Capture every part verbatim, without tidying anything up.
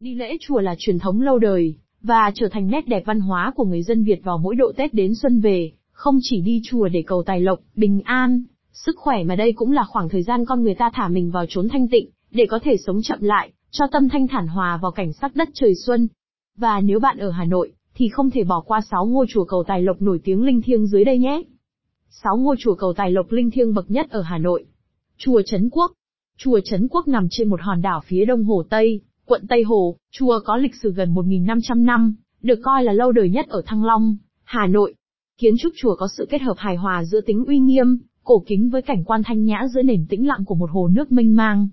Đi lễ chùa là truyền thống lâu đời, và trở thành nét đẹp văn hóa của người dân Việt vào mỗi độ Tết đến xuân về, không chỉ đi chùa để cầu tài lộc, bình an, sức khỏe mà đây cũng là khoảng thời gian con người ta thả mình vào chốn thanh tịnh, để có thể sống chậm lại, cho tâm thanh thản hòa vào cảnh sắc đất trời xuân. Và nếu bạn ở Hà Nội, thì không thể bỏ qua sáu ngôi chùa cầu tài lộc nổi tiếng linh thiêng dưới đây nhé. sáu ngôi chùa cầu tài lộc linh thiêng bậc nhất ở Hà Nội. Chùa Trấn Quốc. Chùa Trấn Quốc nằm trên một hòn đảo phía đông Hồ Tây, quận Tây Hồ, chùa có lịch sử gần một nghìn năm trăm năm, được coi là lâu đời nhất ở Thăng Long, Hà Nội. Kiến trúc chùa có sự kết hợp hài hòa giữa tính uy nghiêm, cổ kính với cảnh quan thanh nhã giữa nền tĩnh lặng của một hồ nước mênh mang.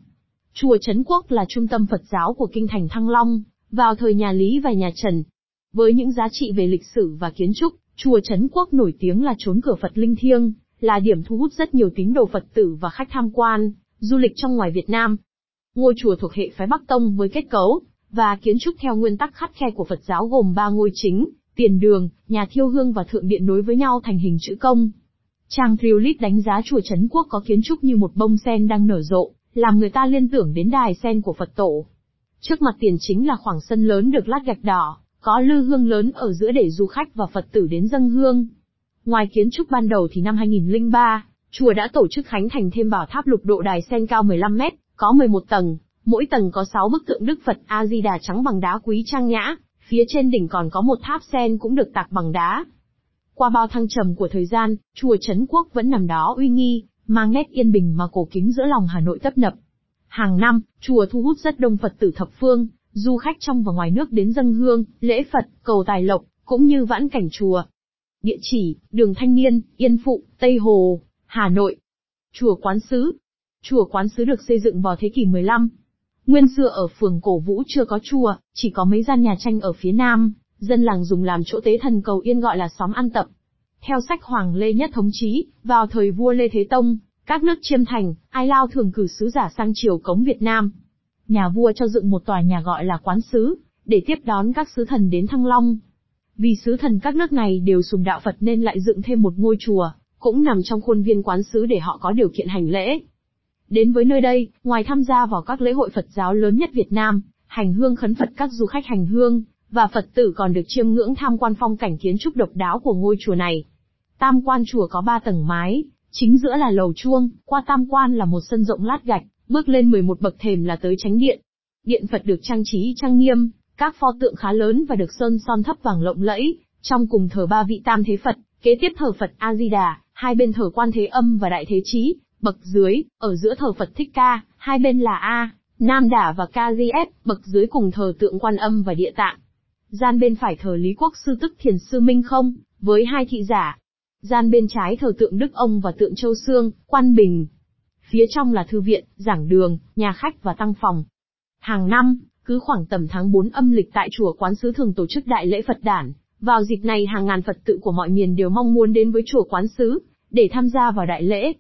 Chùa Trấn Quốc là trung tâm Phật giáo của kinh thành Thăng Long, vào thời nhà Lý và nhà Trần. Với những giá trị về lịch sử và kiến trúc, chùa Trấn Quốc nổi tiếng là chốn cửa Phật linh thiêng, là điểm thu hút rất nhiều tín đồ Phật tử và khách tham quan, du lịch trong ngoài Việt Nam. Ngôi chùa thuộc hệ phái Bắc Tông với kết cấu và kiến trúc theo nguyên tắc khắt khe của Phật giáo gồm ba ngôi chính, tiền đường, nhà thiêu hương và thượng điện nối với nhau thành hình chữ công. Trang Triulip đánh giá chùa Trấn Quốc có kiến trúc như một bông sen đang nở rộ, làm người ta liên tưởng đến đài sen của Phật tổ. Trước mặt tiền chính là khoảng sân lớn được lát gạch đỏ, có lư hương lớn ở giữa để du khách và Phật tử đến dâng hương. Ngoài kiến trúc ban đầu thì năm hai nghìn không trăm lẻ ba, chùa đã tổ chức khánh thành thêm bảo tháp lục độ đài sen cao mười lăm mét, có mười một tầng, mỗi tầng có sáu bức tượng Đức Phật A Di Đà trắng bằng đá quý trang nhã, phía trên đỉnh còn có một tháp sen cũng được tạc bằng đá. Qua bao thăng trầm của thời gian, chùa Trấn Quốc vẫn nằm đó uy nghi, mang nét yên bình mà cổ kính giữa lòng Hà Nội tấp nập. Hàng năm, chùa thu hút rất đông Phật tử thập phương, du khách trong và ngoài nước đến dâng hương, lễ Phật, cầu tài lộc, cũng như vãn cảnh chùa. Địa chỉ: Đường Thanh Niên, Yên Phụ, Tây Hồ, Hà Nội. Chùa Quán Sứ. Chùa Quán Sứ được xây dựng vào thế kỷ mười lăm. Nguyên xưa ở phường Cổ Vũ chưa có chùa, chỉ có mấy gian nhà tranh ở phía nam, dân làng dùng làm chỗ tế thần cầu yên gọi là xóm ăn tập. Theo sách Hoàng Lê Nhất Thống Chí, vào thời vua Lê Thế Tông, các nước Chiêm Thành, Ai Lao thường cử sứ giả sang triều cống Việt Nam. Nhà vua cho dựng một tòa nhà gọi là Quán Sứ, để tiếp đón các sứ thần đến Thăng Long. Vì sứ thần các nước này đều sùng đạo Phật nên lại dựng thêm một ngôi chùa, cũng nằm trong khuôn viên Quán Sứ để họ có điều kiện hành lễ. Đến với nơi đây, ngoài tham gia vào các lễ hội Phật giáo lớn nhất Việt Nam, hành hương khấn Phật các du khách hành hương, và Phật tử còn được chiêm ngưỡng tham quan phong cảnh kiến trúc độc đáo của ngôi chùa này. Tam quan chùa có ba tầng mái, chính giữa là lầu chuông, qua tam quan là một sân rộng lát gạch, bước lên mười một bậc thềm là tới chánh điện. Điện Phật được trang trí trang nghiêm, các pho tượng khá lớn và được sơn son thấp vàng lộng lẫy, trong cùng thờ ba vị Tam Thế Phật, kế tiếp thờ Phật A Di Đà, hai bên thờ Quan Thế Âm và Đại Thế Chí, bậc dưới, ở giữa thờ Phật Thích Ca, hai bên là A, Nam Đà và Ca Di Ép, bậc dưới cùng thờ tượng Quan Âm và Địa Tạng. Gian bên phải thờ Lý Quốc Sư tức Thiền Sư Minh Không, với hai thị giả. Gian bên trái thờ tượng Đức Ông và tượng Châu Xương, Quan Bình. Phía trong là thư viện, giảng đường, nhà khách và tăng phòng. Hàng năm, cứ khoảng tầm tháng tư âm lịch tại chùa Quán Sứ thường tổ chức đại lễ Phật đản. Vào dịp này hàng ngàn Phật tử của mọi miền đều mong muốn đến với chùa Quán Sứ, để tham gia vào đại lễ.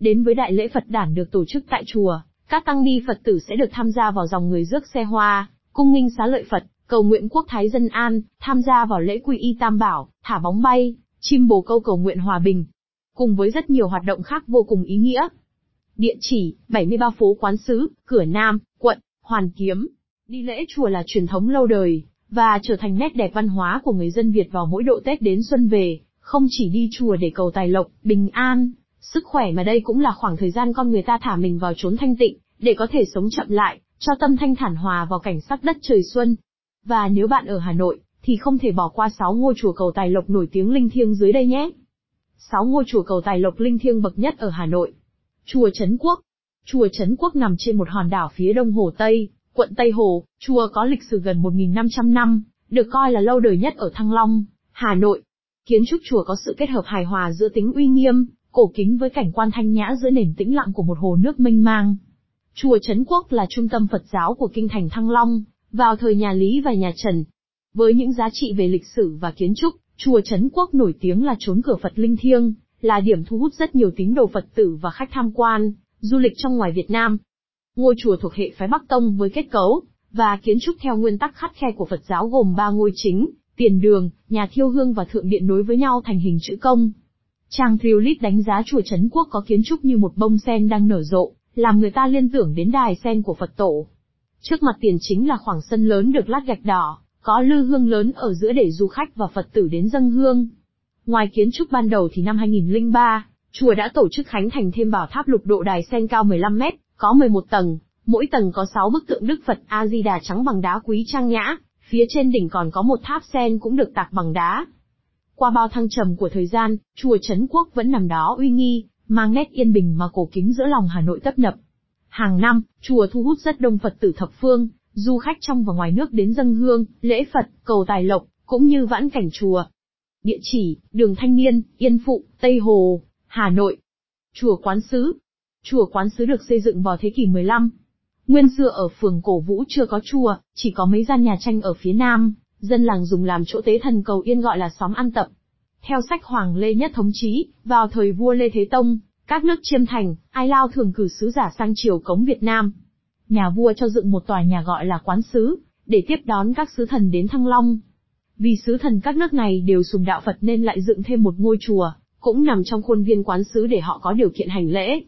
Đến với đại lễ Phật đản được tổ chức tại chùa, các tăng ni Phật tử sẽ được tham gia vào dòng người rước xe hoa, cung nghinh xá lợi Phật, cầu nguyện quốc thái dân an, tham gia vào lễ quy y tam bảo, thả bóng bay, chim bồ câu cầu nguyện hòa bình, cùng với rất nhiều hoạt động khác vô cùng ý nghĩa. Địa chỉ: bảy mươi ba phố Quán Sứ, cửa Nam, quận Hoàn Kiếm. Đi lễ chùa là truyền thống lâu đời, và trở thành nét đẹp văn hóa của người dân Việt vào mỗi độ Tết đến xuân về, không chỉ đi chùa để cầu tài lộc, bình an, sức khỏe mà đây cũng là khoảng thời gian con người ta thả mình vào chốn thanh tịnh, để có thể sống chậm lại, cho tâm thanh thản hòa vào cảnh sắc đất trời xuân. Và nếu bạn ở Hà Nội, thì không thể bỏ qua sáu ngôi chùa cầu tài lộc nổi tiếng linh thiêng dưới đây nhé. sáu ngôi chùa cầu tài lộc linh thiêng bậc nhất ở Hà Nội. Chùa Trấn Quốc. Chùa Trấn Quốc nằm trên một hòn đảo phía đông Hồ Tây, quận Tây Hồ, chùa có lịch sử gần một nghìn năm trăm năm, được coi là lâu đời nhất ở Thăng Long, Hà Nội. Kiến trúc chùa có sự kết hợp hài hòa giữa tính uy nghiêm, cổ kính với cảnh quan thanh nhã giữa nền tĩnh lặng của một hồ nước mênh mang. Chùa Trấn Quốc là trung tâm Phật giáo của kinh thành Thăng Long, vào thời nhà Lý và nhà Trần. Với những giá trị về lịch sử và kiến trúc, chùa Trấn Quốc nổi tiếng là chốn cửa Phật linh thiêng, là điểm thu hút rất nhiều tín đồ Phật tử và khách tham quan, du lịch trong ngoài Việt Nam. Ngôi chùa thuộc hệ phái Bắc Tông với kết cấu và kiến trúc theo nguyên tắc khắt khe của Phật giáo gồm ba ngôi chính, tiền đường, nhà thiêu hương và thượng điện nối với nhau thành hình chữ công. Trang Triplit đánh giá chùa Trấn Quốc có kiến trúc như một bông sen đang nở rộ, làm người ta liên tưởng đến đài sen của Phật tổ. Trước mặt tiền chính là khoảng sân lớn được lát gạch đỏ, có lư hương lớn ở giữa để du khách và Phật tử đến dâng hương. Ngoài kiến trúc ban đầu thì năm hai nghìn không trăm linh ba, chùa đã tổ chức khánh thành thêm bảo tháp lục độ đài sen cao mười lăm mét, có mười một tầng, mỗi tầng có sáu bức tượng Đức Phật A-di-đà trắng bằng đá quý trang nhã, phía trên đỉnh còn có một tháp sen cũng được tạc bằng đá. Qua bao thăng trầm của thời gian, chùa Trấn Quốc vẫn nằm đó uy nghi, mang nét yên bình mà cổ kính giữa lòng Hà Nội tấp nập. Hàng năm, chùa thu hút rất đông Phật tử thập phương, du khách trong và ngoài nước đến dâng hương, lễ Phật, cầu tài lộc, cũng như vãn cảnh chùa. Địa chỉ: Đường Thanh Niên, Yên Phụ, Tây Hồ, Hà Nội. Chùa Quán Sứ. Chùa Quán Sứ được xây dựng vào thế kỷ mười lăm. Nguyên xưa ở phường Cổ Vũ chưa có chùa, chỉ có mấy gian nhà tranh ở phía nam, dân làng dùng làm chỗ tế thần cầu yên gọi là xóm ăn tập. Theo sách Hoàng Lê Nhất Thống Chí, vào thời vua Lê Thế Tông, các nước Chiêm Thành, Ai Lao thường cử sứ giả sang triều cống Việt Nam. Nhà vua cho dựng một tòa nhà gọi là Quán Sứ, để tiếp đón các sứ thần đến Thăng Long. Vì sứ thần các nước này đều sùng đạo Phật nên lại dựng thêm một ngôi chùa, cũng nằm trong khuôn viên Quán Sứ để họ có điều kiện hành lễ.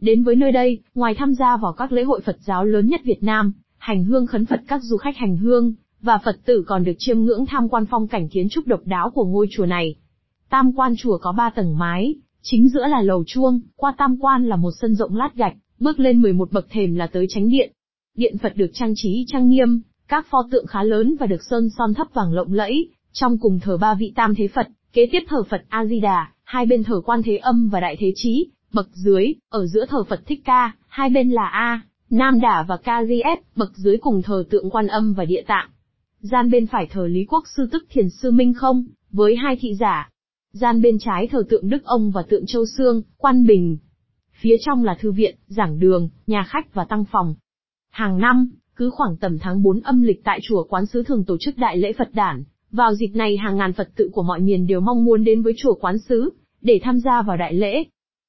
Đến với nơi đây, ngoài tham gia vào các lễ hội Phật giáo lớn nhất Việt Nam, hành hương khấn Phật các du khách hành hương, và Phật tử còn được chiêm ngưỡng tham quan phong cảnh kiến trúc độc đáo của ngôi chùa này. Tam quan chùa có ba tầng mái, chính giữa là lầu chuông, qua tam quan là một sân rộng lát gạch, bước lên mười một bậc thềm là tới chánh điện. Điện Phật được trang trí trang nghiêm, các pho tượng khá lớn và được sơn son thấp vàng lộng lẫy, trong cùng thờ ba vị Tam Thế Phật, kế tiếp thờ Phật A Di Đà, hai bên thờ Quan Thế Âm và Đại Thế Chí, bậc dưới, ở giữa thờ Phật Thích Ca, hai bên là A, Nam Đà và Ca Di Ét, bậc dưới cùng thờ tượng Quan Âm và Địa Tạng. Gian bên phải thờ Lý Quốc Sư tức Thiền Sư Minh Không, với hai thị giả. Gian bên trái thờ tượng Đức Ông và tượng Châu Xương, Quan Bình. Phía trong là thư viện, giảng đường, nhà khách và tăng phòng. Hàng năm, cứ khoảng tầm tháng tư âm lịch tại chùa Quán Sứ thường tổ chức đại lễ Phật đản. Vào dịp này hàng ngàn Phật tử của mọi miền đều mong muốn đến với chùa Quán Sứ, để tham gia vào đại lễ.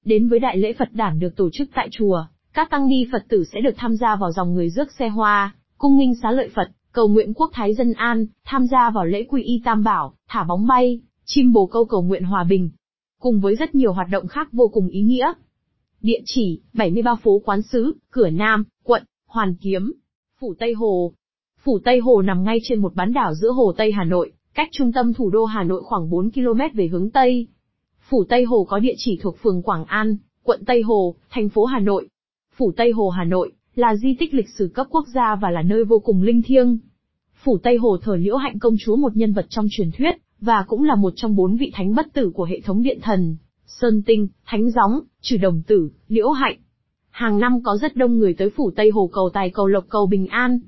Đến với đại lễ Phật đản được tổ chức tại chùa, các tăng ni Phật tử sẽ được tham gia vào dòng người rước xe hoa, cung nghinh xá lợi Phật, cầu nguyện quốc thái dân an, tham gia vào lễ quy y tam bảo, thả bóng bay, chim bồ câu cầu nguyện hòa bình, cùng với rất nhiều hoạt động khác vô cùng ý nghĩa. Địa chỉ: bảy mươi ba phố Quán Sứ, cửa Nam, quận Hoàn Kiếm, phủ Tây Hồ. Phủ Tây Hồ nằm ngay trên một bán đảo giữa Hồ Tây Hà Nội, cách trung tâm thủ đô Hà Nội khoảng bốn ki lô mét về hướng Tây. Phủ Tây Hồ có địa chỉ thuộc phường Quảng An, quận Tây Hồ, thành phố Hà Nội. Phủ Tây Hồ Hà Nội là di tích lịch sử cấp quốc gia và là nơi vô cùng linh thiêng. Phủ Tây Hồ thờ Liễu Hạnh công chúa, một nhân vật trong truyền thuyết, và cũng là một trong bốn vị thánh bất tử của hệ thống điện thần, Sơn Tinh, Thánh Gióng, Chử Đồng Tử, Liễu Hạnh. Hàng năm có rất đông người tới Phủ Tây Hồ cầu tài cầu lộc cầu bình an.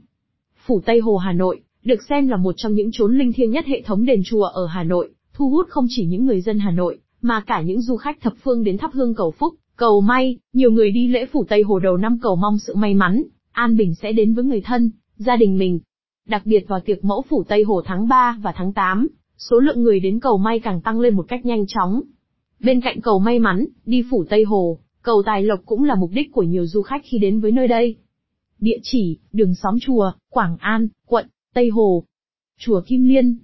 Phủ Tây Hồ Hà Nội được xem là một trong những chốn linh thiêng nhất hệ thống đền chùa ở Hà Nội, thu hút không chỉ những người dân Hà Nội, mà cả những du khách thập phương đến thắp hương cầu phúc, cầu may. Nhiều người đi lễ Phủ Tây Hồ đầu năm cầu mong sự may mắn, an bình sẽ đến với người thân, gia đình mình. Đặc biệt vào tiệc mẫu Phủ Tây Hồ tháng ba và tháng tám, số lượng người đến cầu may càng tăng lên một cách nhanh chóng. Bên cạnh cầu may mắn, đi Phủ Tây Hồ, cầu tài lộc cũng là mục đích của nhiều du khách khi đến với nơi đây. Địa chỉ: đường xóm chùa, Quảng An, quận Tây Hồ. Chùa Kim Liên.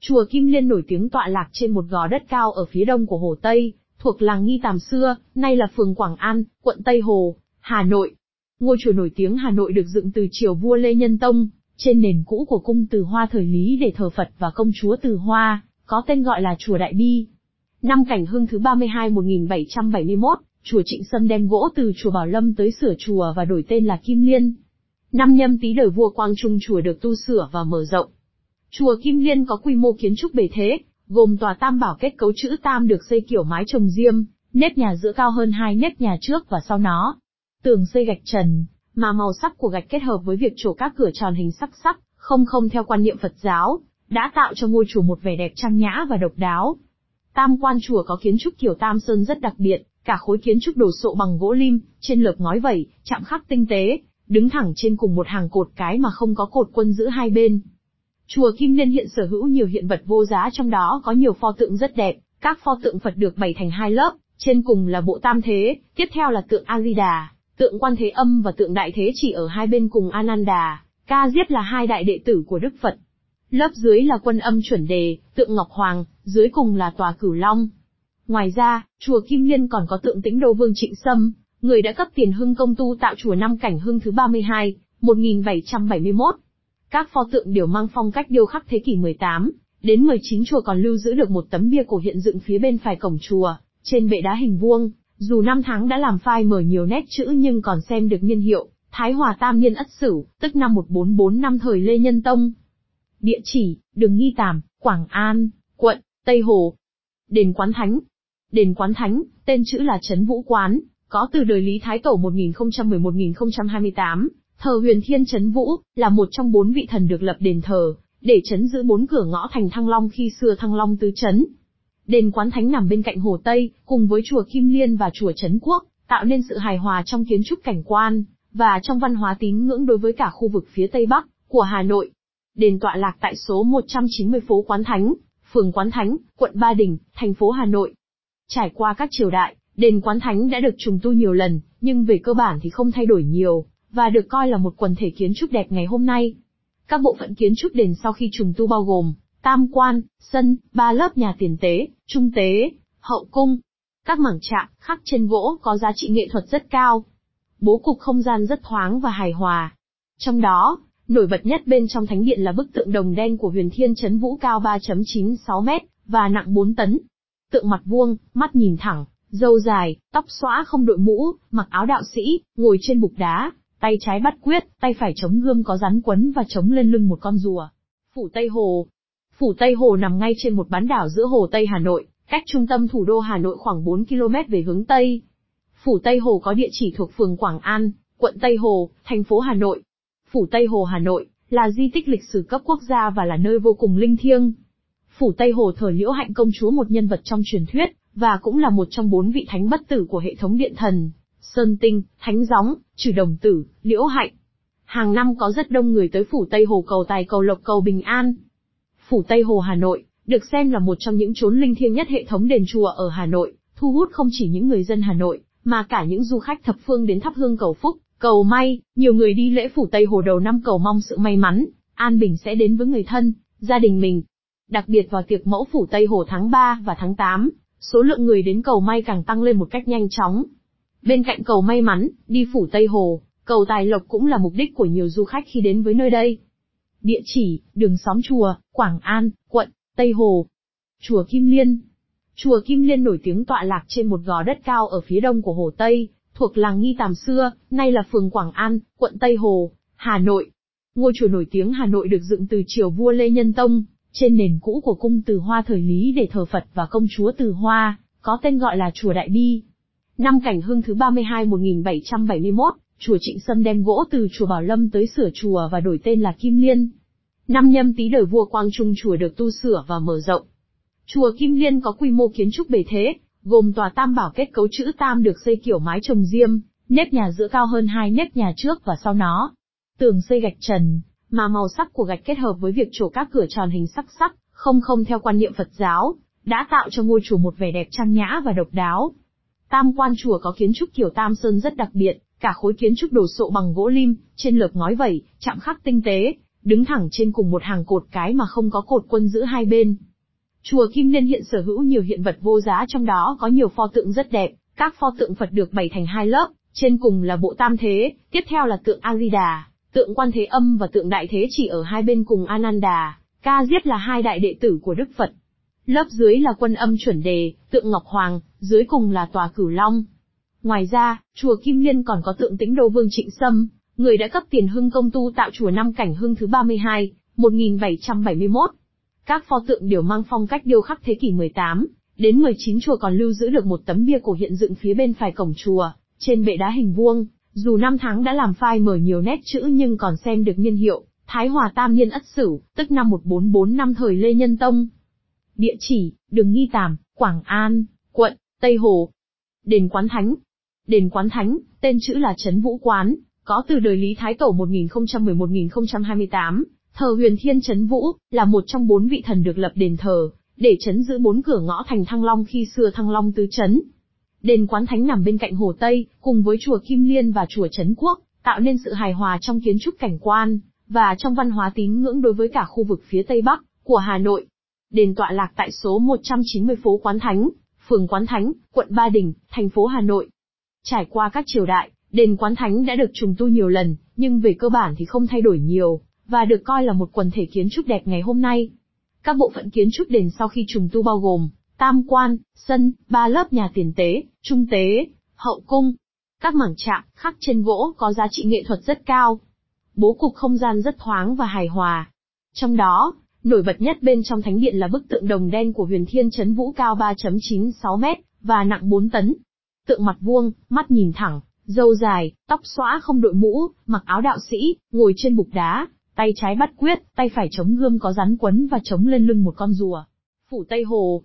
Chùa Kim Liên nổi tiếng tọa lạc trên một gò đất cao ở phía đông của Hồ Tây, thuộc làng Nghi Tàm xưa, nay là phường Quảng An, quận Tây Hồ, Hà Nội. Ngôi chùa nổi tiếng Hà Nội được dựng từ triều vua Lê Nhân Tông, trên nền cũ của cung Từ Hoa thời Lý để thờ Phật và công chúa Từ Hoa, có tên gọi là chùa Đại Bi. Năm Cảnh Hưng thứ ba mươi hai một nghìn bảy trăm bảy mươi mốt, chùa Trịnh Sâm đem gỗ từ chùa Bảo Lâm tới sửa chùa và đổi tên là Kim Liên. Năm Nhâm Tý đời vua Quang Trung chùa được tu sửa và mở rộng. Chùa Kim Liên có quy mô kiến trúc bề thế, gồm tòa tam bảo kết cấu chữ tam được xây kiểu mái trồng diêm, nếp nhà giữa cao hơn hai nếp nhà trước và sau nó. Tường xây gạch trần, mà màu sắc của gạch kết hợp với việc trổ các cửa tròn hình sắc sắc, không không theo quan niệm Phật giáo, đã tạo cho ngôi chùa một vẻ đẹp trang nhã và độc đáo. Tam quan chùa có kiến trúc kiểu Tam Sơn rất đặc biệt, cả khối kiến trúc đồ sộ bằng gỗ lim, trên lợp ngói vẩy, chạm khắc tinh tế, đứng thẳng trên cùng một hàng cột cái mà không có cột quân giữ hai bên. Chùa Kim Liên hiện sở hữu nhiều hiện vật vô giá, trong đó có nhiều pho tượng rất đẹp, các pho tượng Phật được bày thành hai lớp, trên cùng là bộ Tam Thế, tiếp theo là tượng A-di-đà, tượng Quan Thế Âm và tượng Đại Thế Chỉ, ở hai bên cùng Ananda, Ca Diếp là hai đại đệ tử của Đức Phật. Lớp dưới là Quân Âm Chuẩn Đề, tượng Ngọc Hoàng, dưới cùng là tòa Cửu Long. Ngoài ra, chùa Kim Liên còn có tượng Tĩnh Đô Vương Trịnh Sâm, người đã cấp tiền hưng công tu tạo chùa Năm Cảnh Hưng thứ ba mươi hai, một nghìn bảy trăm bảy mươi mốt. Các pho tượng đều mang phong cách điêu khắc thế kỷ mười tám đến mười chín. Chùa còn lưu giữ được một tấm bia cổ hiện dựng phía bên phải cổng chùa, trên bệ đá hình vuông, dù năm tháng đã làm phai mờ nhiều nét chữ nhưng còn xem được niên hiệu, Thái Hòa Tam Niên Ất Sửu, tức năm một nghìn bốn trăm bốn mươi lăm năm thời Lê Nhân Tông. Địa chỉ, đường Nghi Tàm, Quảng An, quận Tây Hồ. Đền Quán Thánh. Đền Quán Thánh, tên chữ là Trấn Vũ Quán, có từ đời Lý Thái Tổ một nghìn không trăm mười một đến một nghìn không trăm hai mươi tám, thờ Huyền Thiên Trấn Vũ, là một trong bốn vị thần được lập đền thờ, để trấn giữ bốn cửa ngõ thành Thăng Long khi xưa Thăng Long tứ trấn. Đền Quán Thánh nằm bên cạnh Hồ Tây, cùng với chùa Kim Liên và chùa Trấn Quốc, tạo nên sự hài hòa trong kiến trúc cảnh quan, và trong văn hóa tín ngưỡng đối với cả khu vực phía Tây Bắc của Hà Nội. Đền tọa lạc tại số một trăm chín mươi phố Quán Thánh, phường Quán Thánh, quận Ba Đình, thành phố Hà Nội. Trải qua các triều đại, đền Quán Thánh đã được trùng tu nhiều lần, nhưng về cơ bản thì không thay đổi nhiều, và được coi là một quần thể kiến trúc đẹp ngày hôm nay. Các bộ phận kiến trúc đền sau khi trùng tu bao gồm tam quan, sân, ba lớp nhà tiền tế, trung tế, hậu cung. Các mảng chạm khắc trên gỗ có giá trị nghệ thuật rất cao. Bố cục không gian rất thoáng và hài hòa. Trong đó, nổi bật nhất bên trong thánh điện là bức tượng đồng đen của Huyền Thiên Trấn Vũ cao ba phẩy chín sáu mét và nặng bốn tấn. Tượng mặt vuông, mắt nhìn thẳng, râu dài, tóc xõa không đội mũ, mặc áo đạo sĩ, ngồi trên bục đá, tay trái bắt quyết, tay phải chống gươm có rắn quấn và chống lên lưng một con rùa. Phủ Tây Hồ. Phủ Tây Hồ nằm ngay trên một bán đảo giữa Hồ Tây Hà Nội, cách trung tâm thủ đô Hà Nội khoảng bốn ki lô mét về hướng Tây. Phủ Tây Hồ có địa chỉ thuộc phường Quảng An, quận Tây Hồ, thành phố Hà Nội. Phủ Tây Hồ Hà Nội là di tích lịch sử cấp quốc gia và là nơi vô cùng linh thiêng. Phủ Tây Hồ thờ Liễu Hạnh công chúa, một nhân vật trong truyền thuyết, và cũng là một trong bốn vị thánh bất tử của hệ thống điện thần, Sơn Tinh, Thánh Gióng, Chử Đồng Tử, Liễu Hạnh. Hàng năm có rất đông người tới Phủ Tây Hồ cầu tài, cầu lộc, cầu bình an. Phủ Tây Hồ Hà Nội được xem là một trong những chốn linh thiêng nhất hệ thống đền chùa ở Hà Nội, thu hút không chỉ những người dân Hà Nội, mà cả những du khách thập phương đến thắp hương cầu phúc, cầu may. Nhiều người đi lễ Phủ Tây Hồ đầu năm cầu mong sự may mắn, an bình sẽ đến với người thân, gia đình mình. Đặc biệt vào tiệc mẫu Phủ Tây Hồ tháng ba và tháng tám, số lượng người đến cầu may càng tăng lên một cách nhanh chóng. Bên cạnh cầu may mắn, đi Phủ Tây Hồ, cầu tài lộc cũng là mục đích của nhiều du khách khi đến với nơi đây. Địa chỉ, đường xóm chùa, Quảng An, quận Tây Hồ. Chùa Kim Liên. Chùa Kim Liên nổi tiếng tọa lạc trên một gò đất cao ở phía đông của Hồ Tây, thuộc làng Nghi Tàm xưa, nay là phường Quảng An, quận Tây Hồ, Hà Nội. Ngôi chùa nổi tiếng Hà Nội được dựng từ triều vua Lê Nhân Tông, trên nền cũ của cung Từ Hoa thời Lý để thờ Phật và công chúa Từ Hoa, có tên gọi là chùa Đại Bi. Năm Cảnh Hưng thứ ba mươi hai một nghìn bảy trăm bảy mươi mốt, chùa Trịnh Sâm đem gỗ từ chùa Bảo Lâm tới sửa chùa và đổi tên là Kim Liên. Năm Nhâm Tý đời vua Quang Trung, chùa được tu sửa và mở rộng. Chùa Kim Liên có quy mô kiến trúc bề thế, gồm tòa tam bảo kết cấu chữ tam được xây kiểu mái chồng diêm, nếp nhà giữa cao hơn hai nếp nhà trước và sau nó. Tường xây gạch trần, mà màu sắc của gạch kết hợp với việc trổ các cửa tròn hình sắc sắc, không không theo quan niệm Phật giáo, đã tạo cho ngôi chùa một vẻ đẹp trang nhã và độc đáo. Tam quan chùa có kiến trúc kiểu Tam Sơn rất đặc biệt, cả khối kiến trúc đồ sộ bằng gỗ lim, trên lợp ngói vẩy, chạm khắc tinh tế, đứng thẳng trên cùng một hàng cột cái mà không có cột quân giữ hai bên. Chùa Kim Liên hiện sở hữu nhiều hiện vật vô giá, trong đó có nhiều pho tượng rất đẹp, các pho tượng Phật được bày thành hai lớp, trên cùng là bộ Tam Thế, tiếp theo là tượng A Di Đà, tượng Quan Thế Âm và tượng Đại Thế Chỉ ở hai bên cùng Ananda, Ca Diếp là hai đại đệ tử của Đức Phật. Lớp dưới là Quan Âm Chuẩn Đề, tượng Ngọc Hoàng, dưới cùng là tòa Cửu Long. Ngoài ra, chùa Kim Liên còn có tượng Tĩnh Đô Vương Trịnh Sâm, người đã cấp tiền hưng công tu tạo chùa năm Cảnh Hưng thứ ba mươi hai, một nghìn bảy trăm bảy mươi mốt. Các pho tượng đều mang phong cách điêu khắc thế kỷ mười tám đến mười chín. Chùa còn lưu giữ được một tấm bia cổ hiện dựng phía bên phải cổng chùa, trên bệ đá hình vuông, dù năm tháng đã làm phai mờ nhiều nét chữ nhưng còn xem được niên hiệu, Thái Hòa Tam Niên Ất Sửu, tức năm một nghìn bốn trăm bốn mươi lăm năm thời Lê Nhân Tông. Địa chỉ, đường Nghi Tàm, Quảng An, quận Tây Hồ. Đền Quán Thánh. Đền Quán Thánh, tên chữ là Trấn Vũ Quán, có từ đời Lý Thái Tổ một nghìn không trăm mười một đến một nghìn không trăm hai mươi tám, thờ Huyền Thiên Trấn Vũ, là một trong bốn vị thần được lập đền thờ, để trấn giữ bốn cửa ngõ thành Thăng Long khi xưa Thăng Long tứ trấn. Đền Quán Thánh nằm bên cạnh Hồ Tây, cùng với chùa Kim Liên và chùa Trấn Quốc, tạo nên sự hài hòa trong kiến trúc cảnh quan, và trong văn hóa tín ngưỡng đối với cả khu vực phía Tây Bắc của Hà Nội. Đền tọa lạc tại số một trăm chín mươi phố Quán Thánh, phường Quán Thánh, quận Ba Đình, thành phố Hà Nội. Trải qua các triều đại, đền Quán Thánh đã được trùng tu nhiều lần, nhưng về cơ bản thì không thay đổi nhiều, và được coi là một quần thể kiến trúc đẹp ngày hôm nay. Các bộ phận kiến trúc đền sau khi trùng tu bao gồm tam quan, sân, ba lớp nhà tiền tế, trung tế, hậu cung. Các mảng chạm khắc trên gỗ có giá trị nghệ thuật rất cao. Bố cục không gian rất thoáng và hài hòa. Trong đó, nổi bật nhất bên trong thánh điện là bức tượng đồng đen của Huyền Thiên Trấn Vũ cao ba phẩy chín sáu mét và nặng bốn tấn. Tượng mặt vuông, mắt nhìn thẳng, râu dài, tóc xõa không đội mũ, mặc áo đạo sĩ, ngồi trên bục đá, tay trái bắt quyết, tay phải chống gươm có rắn quấn và chống lên lưng một con rùa. Phủ Tây Hồ.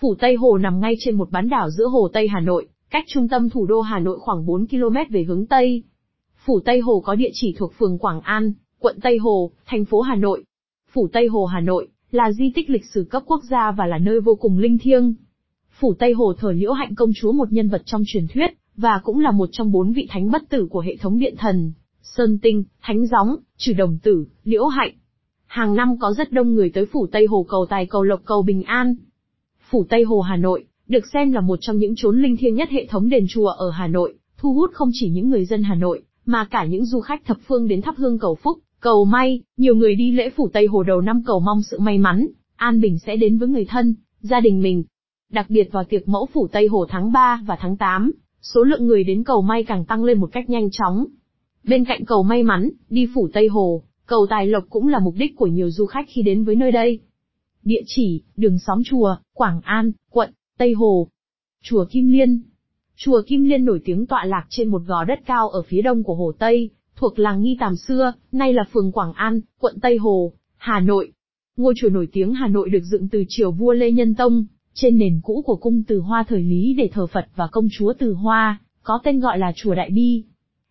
Phủ Tây Hồ nằm ngay trên một bán đảo giữa Hồ Tây Hà Nội, cách trung tâm thủ đô Hà Nội khoảng bốn ki lô mét về hướng Tây. Phủ Tây Hồ có địa chỉ thuộc phường Quảng An, quận Tây Hồ, thành phố Hà Nội. Phủ Tây Hồ Hà Nội là di tích lịch sử cấp quốc gia và là nơi vô cùng linh thiêng. Phủ Tây Hồ thờ Liễu Hạnh công chúa, một nhân vật trong truyền thuyết, và cũng là một trong bốn vị thánh bất tử của hệ thống điện thần, Sơn Tinh, Thánh Gióng, Chử Đồng Tử, Liễu Hạnh. Hàng năm có rất đông người tới Phủ Tây Hồ cầu tài cầu lộc cầu bình an. Phủ Tây Hồ Hà Nội được xem là một trong những chốn linh thiêng nhất hệ thống đền chùa ở Hà Nội, thu hút không chỉ những người dân Hà Nội, mà cả những du khách thập phương đến thắp hương cầu phúc, cầu may. Nhiều người đi lễ Phủ Tây Hồ đầu năm cầu mong sự may mắn, an bình sẽ đến với người thân, gia đình mình. Đặc biệt vào tiệc mẫu Phủ Tây Hồ tháng ba và tháng tám, số lượng người đến cầu may càng tăng lên một cách nhanh chóng. Bên cạnh cầu may mắn, đi Phủ Tây Hồ, cầu tài lộc cũng là mục đích của nhiều du khách khi đến với nơi đây. Địa chỉ, đường xóm chùa, Quảng An, quận Tây Hồ. Chùa Kim Liên. Chùa Kim Liên nổi tiếng tọa lạc trên một gò đất cao ở phía đông của Hồ Tây, thuộc làng Nghi Tàm xưa, nay là phường Quảng An, quận Tây Hồ, Hà Nội. Ngôi chùa nổi tiếng Hà Nội được dựng từ triều vua Lê Nhân Tông, trên nền cũ của cung Từ Hoa thời Lý để thờ Phật và công chúa Từ Hoa, có tên gọi là chùa Đại Bi.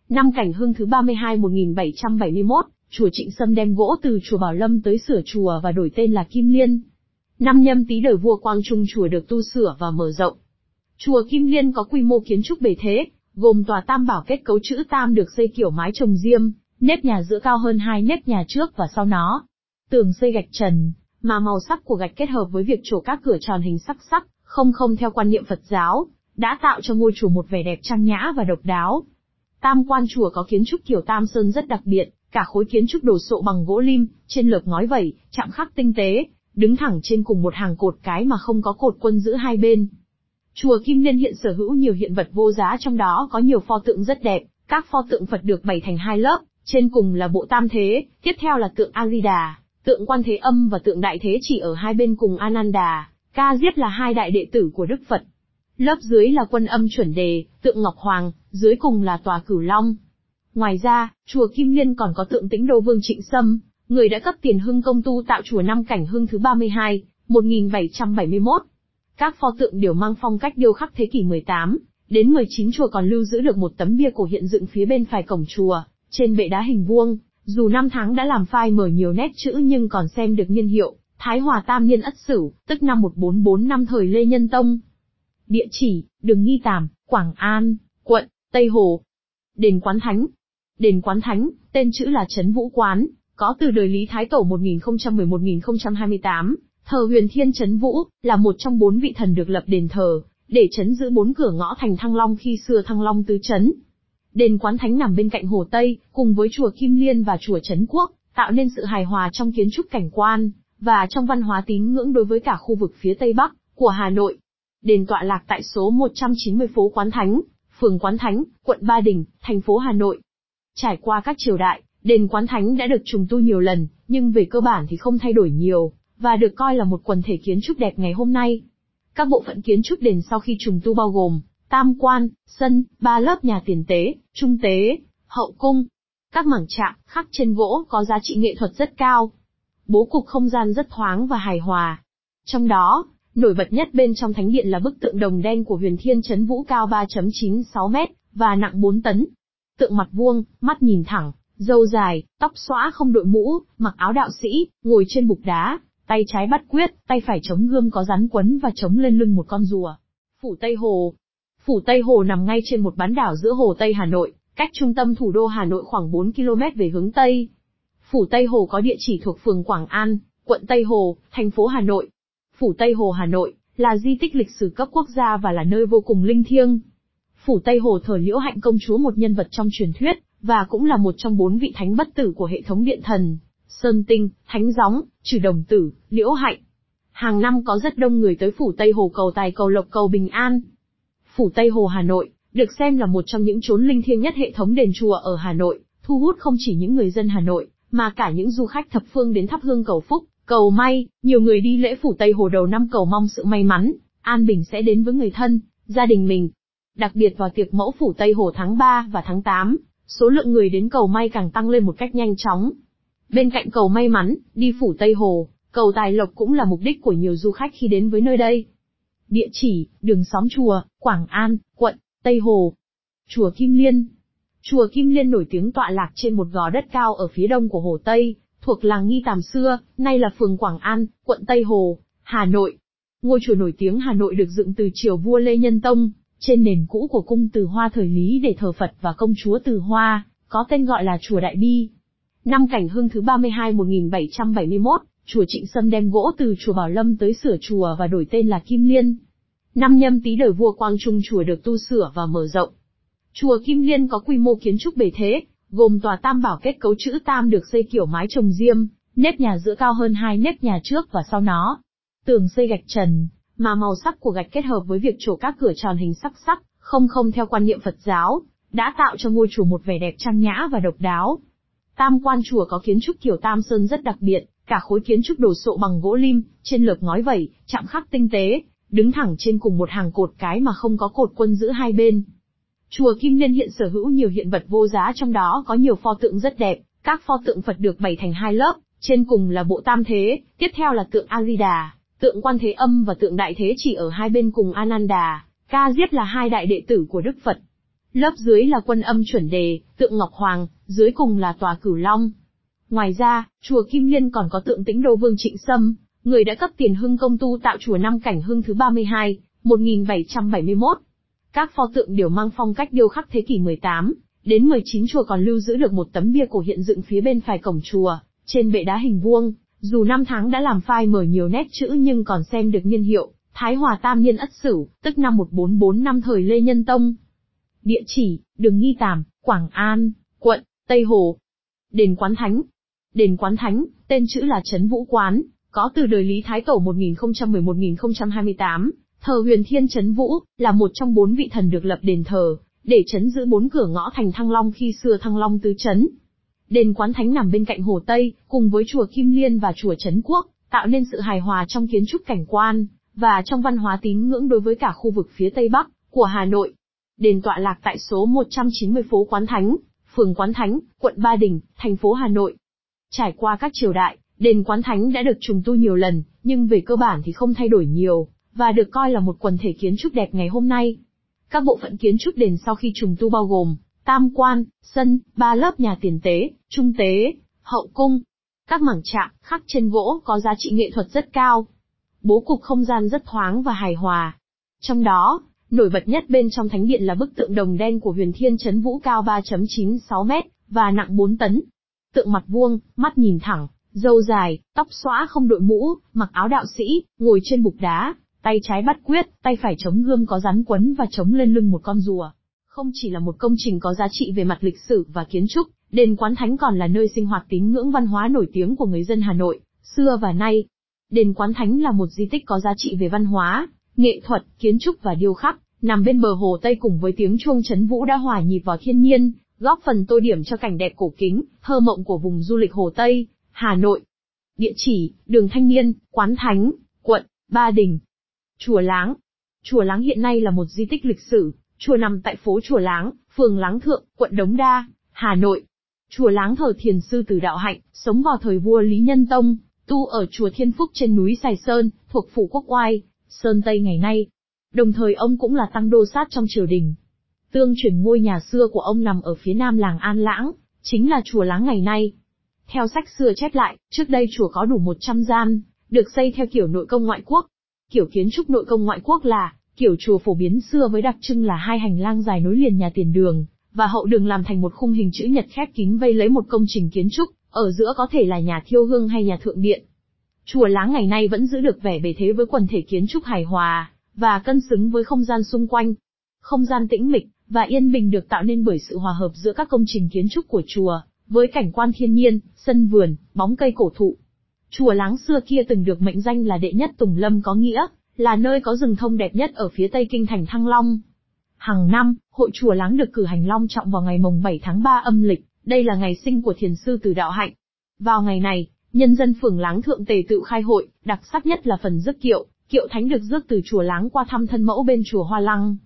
Năm Cảnh Hưng thứ ba mươi hai một nghìn bảy trăm bảy mươi mốt, chùa Trịnh Sâm đem gỗ từ chùa Bảo Lâm tới sửa chùa và đổi tên là Kim Liên. Năm Nhâm Tý đời vua Quang Trung chùa được tu sửa và mở rộng. Chùa Kim Liên có quy mô kiến trúc bề thế, gồm tòa tam bảo kết cấu chữ tam được xây kiểu mái trồng diêm, nếp nhà giữa cao hơn hai nếp nhà trước và sau nó. Tường xây gạch trần, mà màu sắc của gạch kết hợp với việc trổ các cửa tròn hình sắc sắc, không không theo quan niệm Phật giáo, đã tạo cho ngôi chùa một vẻ đẹp trang nhã và độc đáo. Tam quan chùa có kiến trúc kiểu tam sơn rất đặc biệt, cả khối kiến trúc đồ sộ bằng gỗ lim, trên lợp ngói vẩy, chạm khắc tinh tế, đứng thẳng trên cùng một hàng cột cái mà không có cột quân giữ hai bên. Chùa Kim Liên hiện sở hữu nhiều hiện vật vô giá, trong đó có nhiều pho tượng rất đẹp, các pho tượng Phật được bày thành hai lớp, trên cùng là bộ tam thế, tiếp theo là tượng A-di-đà, tượng Quan Thế Âm và tượng Đại Thế Chỉ ở hai bên cùng Ananda, Ca Diếp là hai đại đệ tử của Đức Phật. Lớp dưới là Quân Âm Chuẩn Đề, tượng Ngọc Hoàng, dưới cùng là tòa Cửu Long. Ngoài ra, chùa Kim Liên còn có tượng Tĩnh Đô Vương Trịnh Sâm, người đã cấp tiền hưng công tu tạo chùa Năm Cảnh Hưng thứ ba mươi hai, một nghìn bảy trăm bảy mươi mốt. Các pho tượng đều mang phong cách điêu khắc thế kỷ mười tám đến mười chín. Chùa còn lưu giữ được một tấm bia cổ hiện dựng phía bên phải cổng chùa, trên bệ đá hình vuông, dù năm tháng đã làm phai mờ nhiều nét chữ nhưng còn xem được niên hiệu Thái Hòa Tam Niên Ất Sửu, tức năm một nghìn bốn trăm bốn mươi lăm thời Lê Nhân Tông. Địa chỉ, đường Nghi Tàm, Quảng An, quận Tây Hồ. Đền Quán Thánh. Đền Quán Thánh, tên chữ là Trấn Vũ Quán, có từ đời Lý Thái Tổ một nghìn không trăm mười một đến hai nghìn không trăm hai mươi tám. Thờ Huyền Thiên Trấn Vũ, là một trong bốn vị thần được lập đền thờ, để trấn giữ bốn cửa ngõ thành Thăng Long khi xưa Thăng Long tứ trấn. Đền Quán Thánh nằm bên cạnh Hồ Tây, cùng với chùa Kim Liên và chùa Trấn Quốc, tạo nên sự hài hòa trong kiến trúc cảnh quan, và trong văn hóa tín ngưỡng đối với cả khu vực phía Tây Bắc của Hà Nội. Đền tọa lạc tại số một trăm chín mươi phố Quán Thánh, phường Quán Thánh, quận Ba Đình, thành phố Hà Nội. Trải qua các triều đại, đền Quán Thánh đã được trùng tu nhiều lần, nhưng về cơ bản thì không thay đổi nhiều, và được coi là một quần thể kiến trúc đẹp ngày hôm nay. Các bộ phận kiến trúc đền sau khi trùng tu bao gồm tam quan, sân, ba lớp nhà tiền tế, trung tế, hậu cung. Các mảng chạm khắc trên gỗ có giá trị nghệ thuật rất cao. Bố cục không gian rất thoáng và hài hòa. Trong đó, nổi bật nhất bên trong thánh điện là bức tượng đồng đen của Huyền Thiên Trấn Vũ cao ba phẩy chín sáu mét và nặng bốn tấn. Tượng mặt vuông, mắt nhìn thẳng, râu dài, tóc xõa không đội mũ, mặc áo đạo sĩ, ngồi trên bục đá. Tay trái bắt quyết, tay phải chống gươm có rắn quấn và chống lên lưng một con rùa. Phủ Tây Hồ. Phủ Tây Hồ nằm ngay trên một bán đảo giữa Hồ Tây Hà Nội, cách trung tâm thủ đô Hà Nội khoảng bốn ki lô mét về hướng Tây. Phủ Tây Hồ có địa chỉ thuộc phường Quảng An, quận Tây Hồ, thành phố Hà Nội. Phủ Tây Hồ Hà Nội là di tích lịch sử cấp quốc gia và là nơi vô cùng linh thiêng. Phủ Tây Hồ thờ Liễu Hạnh công chúa, một nhân vật trong truyền thuyết, và cũng là một trong bốn vị thánh bất tử của hệ thống điện thần, Sơn Tinh, Thánh Gióng, Chử Đồng Tử, Liễu Hạnh. Hàng năm có rất đông người tới phủ Tây Hồ cầu tài cầu lộc cầu bình an. Phủ Tây Hồ Hà Nội, được xem là một trong những chốn linh thiêng nhất hệ thống đền chùa ở Hà Nội, thu hút không chỉ những người dân Hà Nội, mà cả những du khách thập phương đến thắp hương cầu phúc, cầu may. Nhiều người đi lễ phủ Tây Hồ đầu năm cầu mong sự may mắn, an bình sẽ đến với người thân, gia đình mình. Đặc biệt vào tiệc mẫu phủ Tây Hồ tháng ba và tháng tám, số lượng người đến cầu may càng tăng lên một cách nhanh chóng. Bên cạnh cầu may mắn, đi phủ Tây Hồ, cầu tài lộc cũng là mục đích của nhiều du khách khi đến với nơi đây. Địa chỉ, đường xóm chùa, Quảng An, quận Tây Hồ. Chùa Kim Liên. Chùa Kim Liên nổi tiếng tọa lạc trên một gò đất cao ở phía đông của Hồ Tây, thuộc làng Nghi Tàm xưa, nay là phường Quảng An, quận Tây Hồ, Hà Nội. Ngôi chùa nổi tiếng Hà Nội được dựng từ triều vua Lê Nhân Tông, trên nền cũ của cung Từ Hoa thời Lý để thờ Phật và công chúa Từ Hoa, có tên gọi là chùa Đại Bi. Năm Cảnh Hưng thứ ba mươi hai một nghìn bảy trăm bảy mươi mốt, chùa Trịnh Sâm đem gỗ từ chùa Bảo Lâm tới sửa chùa và đổi tên là Kim Liên. Năm Nhâm Tý đời vua Quang Trung chùa được tu sửa và mở rộng. Chùa Kim Liên có quy mô kiến trúc bề thế, gồm tòa tam bảo kết cấu chữ tam được xây kiểu mái trồng diêm, nếp nhà giữa cao hơn hai nếp nhà trước và sau nó. Tường xây gạch trần, mà màu sắc của gạch kết hợp với việc trổ các cửa tròn hình sắc sắc, không không theo quan niệm Phật giáo, đã tạo cho ngôi chùa một vẻ đẹp trang nhã và độc đáo. Tam quan chùa có kiến trúc kiểu Tam Sơn rất đặc biệt, cả khối kiến trúc đồ sộ bằng gỗ lim, trên lợp ngói vẩy, chạm khắc tinh tế, đứng thẳng trên cùng một hàng cột cái mà không có cột quân giữ hai bên. Chùa Kim Liên hiện sở hữu nhiều hiện vật vô giá, trong đó có nhiều pho tượng rất đẹp, các pho tượng Phật được bày thành hai lớp, trên cùng là bộ Tam Thế, tiếp theo là tượng A Di Đà, tượng Quan Thế Âm và tượng Đại Thế Chỉ ở hai bên cùng Ananda, Ca Diếp là hai đại đệ tử của Đức Phật. Lớp dưới là Quan Âm Chuẩn Đề, tượng Ngọc Hoàng, dưới cùng là tòa Cửu Long. Ngoài ra, chùa Kim Liên còn có tượng Tĩnh Đô Vương Trịnh Sâm, người đã cấp tiền hưng công tu tạo chùa năm Cảnh Hưng thứ ba mươi hai, một nghìn bảy trăm bảy mươi mốt. Các pho tượng đều mang phong cách điêu khắc thế kỷ mười tám đến mười chín. Chùa còn lưu giữ được một tấm bia cổ hiện dựng phía bên phải cổng chùa, trên bệ đá hình vuông, dù năm tháng đã làm phai mờ nhiều nét chữ nhưng còn xem được niên hiệu Thái Hòa Tam Niên Ất Sửu, tức năm một nghìn bốn trăm bốn mươi lăm thời Lê Nhân Tông. Địa chỉ, đường Nghi Tàm, Quảng An, quận Tây Hồ. Đền Quán Thánh. Đền Quán Thánh, tên chữ là Trấn Vũ Quán, có từ đời Lý Thái Tổ một nghìn không trăm mười một đến hai nghìn không trăm hai mươi tám, thờ Huyền Thiên Trấn Vũ, là một trong bốn vị thần được lập đền thờ, để trấn giữ bốn cửa ngõ thành Thăng Long khi xưa Thăng Long tứ trấn. Đền Quán Thánh nằm bên cạnh Hồ Tây, cùng với chùa Kim Liên và chùa Trấn Quốc, tạo nên sự hài hòa trong kiến trúc cảnh quan, và trong văn hóa tín ngưỡng đối với cả khu vực phía Tây Bắc của Hà Nội. Đền tọa lạc tại số một trăm chín mươi phố Quán Thánh, phường Quán Thánh, quận Ba Đình, thành phố Hà Nội. Trải qua các triều đại, đền Quán Thánh đã được trùng tu nhiều lần, nhưng về cơ bản thì không thay đổi nhiều, và được coi là một quần thể kiến trúc đẹp ngày hôm nay. Các bộ phận kiến trúc đền sau khi trùng tu bao gồm tam quan, sân, ba lớp nhà tiền tế, trung tế, hậu cung. Các mảng chạm khắc trên gỗ có giá trị nghệ thuật rất cao. Bố cục không gian rất thoáng và hài hòa. Trong đó, nổi bật nhất bên trong thánh điện là bức tượng đồng đen của Huyền Thiên Trấn Vũ cao ba phẩy chín sáu mét và nặng bốn tấn. Tượng mặt vuông, mắt nhìn thẳng, râu dài, tóc xõa không đội mũ, mặc áo đạo sĩ, ngồi trên bục đá, tay trái bắt quyết, tay phải chống gươm có rắn quấn và chống lên lưng một con rùa. Không chỉ là một công trình có giá trị về mặt lịch sử và kiến trúc, đền Quán Thánh còn là nơi sinh hoạt tín ngưỡng văn hóa nổi tiếng của người dân Hà Nội, xưa và nay. Đền Quán Thánh là một di tích có giá trị về văn hóa, nghệ thuật, kiến trúc và điêu khắc, nằm bên bờ Hồ Tây cùng với tiếng chuông Trấn Vũ đã hòa nhịp vào thiên nhiên, góp phần tô điểm cho cảnh đẹp cổ kính, thơ mộng của vùng du lịch Hồ Tây, Hà Nội. Địa chỉ, đường Thanh Niên, Quán Thánh, quận Ba Đình. Chùa Láng. Chùa Láng hiện nay là một di tích lịch sử, chùa nằm tại phố Chùa Láng, phường Láng Thượng, quận Đống Đa, Hà Nội. Chùa Láng thờ thiền sư Từ Đạo Hạnh, sống vào thời vua Lý Nhân Tông, tu ở chùa Thiên Phúc trên núi Sài Sơn, thuộc phủ Quốc Oai, Sơn Tây ngày nay. Đồng thời ông cũng là tăng đô sát trong triều đình. Tương truyền ngôi nhà xưa của ông nằm ở phía nam làng An Lãng, chính là chùa Láng ngày nay. Theo sách xưa chép lại, trước đây chùa có đủ một trăm gian, được xây theo kiểu nội công ngoại quốc. Kiểu kiến trúc nội công ngoại quốc là kiểu chùa phổ biến xưa với đặc trưng là hai hành lang dài nối liền nhà tiền đường và hậu đường làm thành một khung hình chữ nhật khép kín vây lấy một công trình kiến trúc, ở giữa có thể là nhà thiêu hương hay nhà thượng điện. Chùa Láng ngày nay vẫn giữ được vẻ bề thế với quần thể kiến trúc hài hòa và cân xứng với không gian xung quanh. Không gian tĩnh mịch và yên bình được tạo nên bởi sự hòa hợp giữa các công trình kiến trúc của chùa, với cảnh quan thiên nhiên, sân vườn, bóng cây cổ thụ. Chùa Láng xưa kia từng được mệnh danh là đệ nhất Tùng Lâm, có nghĩa là nơi có rừng thông đẹp nhất ở phía tây kinh thành Thăng Long. Hàng năm, hội Chùa Láng được cử hành long trọng vào ngày mồng bảy tháng ba âm lịch, đây là ngày sinh của thiền sư Từ Đạo Hạnh. Vào ngày này, nhân dân phường Láng Thượng tề tự khai hội, đặc sắc nhất là phần rước kiệu, kiệu thánh được rước từ Chùa Láng qua thăm thân mẫu bên chùa Hoa Lăng.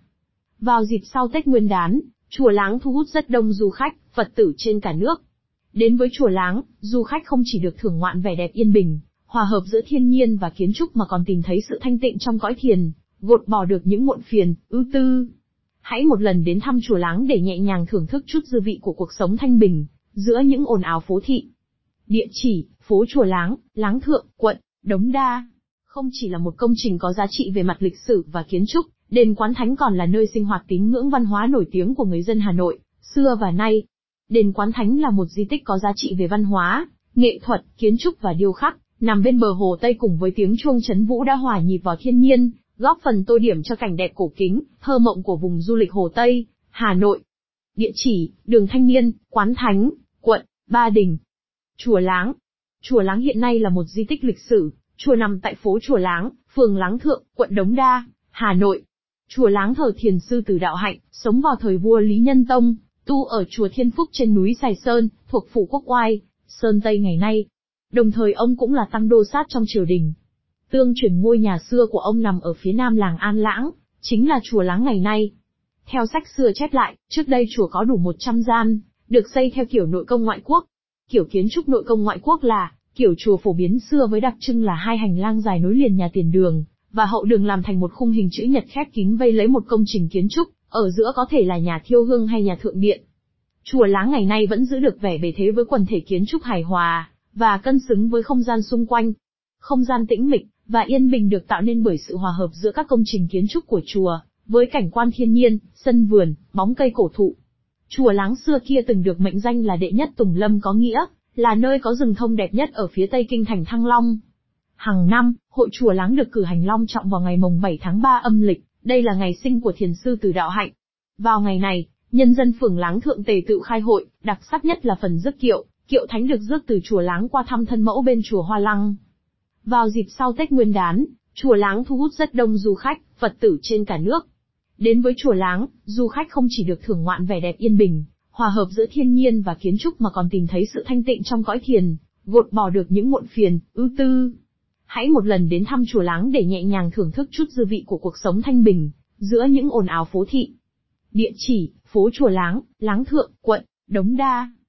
Vào dịp sau Tết Nguyên đán, Chùa Láng thu hút rất đông du khách, Phật tử trên cả nước. Đến với Chùa Láng, du khách không chỉ được thưởng ngoạn vẻ đẹp yên bình, hòa hợp giữa thiên nhiên và kiến trúc mà còn tìm thấy sự thanh tịnh trong cõi thiền, gột bỏ được những muộn phiền, ưu tư. Hãy một lần đến thăm Chùa Láng để nhẹ nhàng thưởng thức chút dư vị của cuộc sống thanh bình, giữa những ồn ào phố thị. Địa chỉ, phố Chùa Láng, Láng Thượng, quận Đống Đa. Không chỉ là một công trình có giá trị về mặt lịch sử và kiến trúc, đền Quán Thánh còn là nơi sinh hoạt tín ngưỡng văn hóa nổi tiếng của người dân Hà Nội, xưa và nay. Đền Quán Thánh là một di tích có giá trị về văn hóa, nghệ thuật, kiến trúc và điêu khắc, nằm bên bờ hồ Tây cùng với tiếng chuông trấn vũ đã hòa nhịp vào thiên nhiên, góp phần tô điểm cho cảnh đẹp cổ kính, thơ mộng của vùng du lịch Hồ Tây, Hà Nội. Địa chỉ, đường Thanh Niên, Quán Thánh, quận Ba Đình. Chùa Láng. Chùa Láng hiện nay là một di tích lịch sử, chùa nằm tại phố Chùa Láng, phường Láng Thượng, quận Đống Đa, Hà Nội. Chùa Láng thờ thiền sư Từ Đạo Hạnh, sống vào thời vua Lý Nhân Tông, tu ở chùa Thiên Phúc trên núi Sài Sơn, thuộc phủ Quốc Oai, Sơn Tây ngày nay. Đồng thời ông cũng là tăng đô sát trong triều đình. Tương truyền ngôi nhà xưa của ông nằm ở phía nam làng An Lãng, chính là Chùa Láng ngày nay. Theo sách xưa chép lại, trước đây chùa có đủ một trăm gian, được xây theo kiểu nội công ngoại quốc. Kiểu kiến trúc nội công ngoại quốc là kiểu chùa phổ biến xưa với đặc trưng là hai hành lang dài nối liền nhà tiền đường và hậu đường làm thành một khung hình chữ nhật khép kín vây lấy một công trình kiến trúc, ở giữa có thể là nhà thiêu hương hay nhà thượng điện. Chùa Láng ngày nay vẫn giữ được vẻ bề thế với quần thể kiến trúc hài hòa và cân xứng với không gian xung quanh. Không gian tĩnh mịch và yên bình được tạo nên bởi sự hòa hợp giữa các công trình kiến trúc của chùa, với cảnh quan thiên nhiên, sân vườn, bóng cây cổ thụ. Chùa Láng xưa kia từng được mệnh danh là đệ nhất Tùng Lâm, có nghĩa là nơi có rừng thông đẹp nhất ở phía tây kinh thành Thăng Long. Hàng năm, hội Chùa Láng được cử hành long trọng vào ngày mồng bảy tháng ba âm lịch, đây là ngày sinh của thiền sư Từ Đạo Hạnh. Vào ngày này, nhân dân phường Láng Thượng tề tự khai hội, đặc sắc nhất là phần rước kiệu, kiệu thánh được rước từ Chùa Láng qua thăm thân mẫu bên chùa Hoa Lăng. Vào dịp sau Tết Nguyên đán, Chùa Láng thu hút rất đông du khách, Phật tử trên cả nước. Đến với Chùa Láng, du khách không chỉ được thưởng ngoạn vẻ đẹp yên bình, hòa hợp giữa thiên nhiên và kiến trúc mà còn tìm thấy sự thanh tịnh trong cõi thiền, gột bỏ được những muộn phiền, ưu tư. Hãy một lần đến thăm Chùa Láng để nhẹ nhàng thưởng thức chút dư vị của cuộc sống thanh bình, giữa những ồn ào phố thị. Địa chỉ, phố Chùa Láng, Láng Thượng, quận Đống Đa.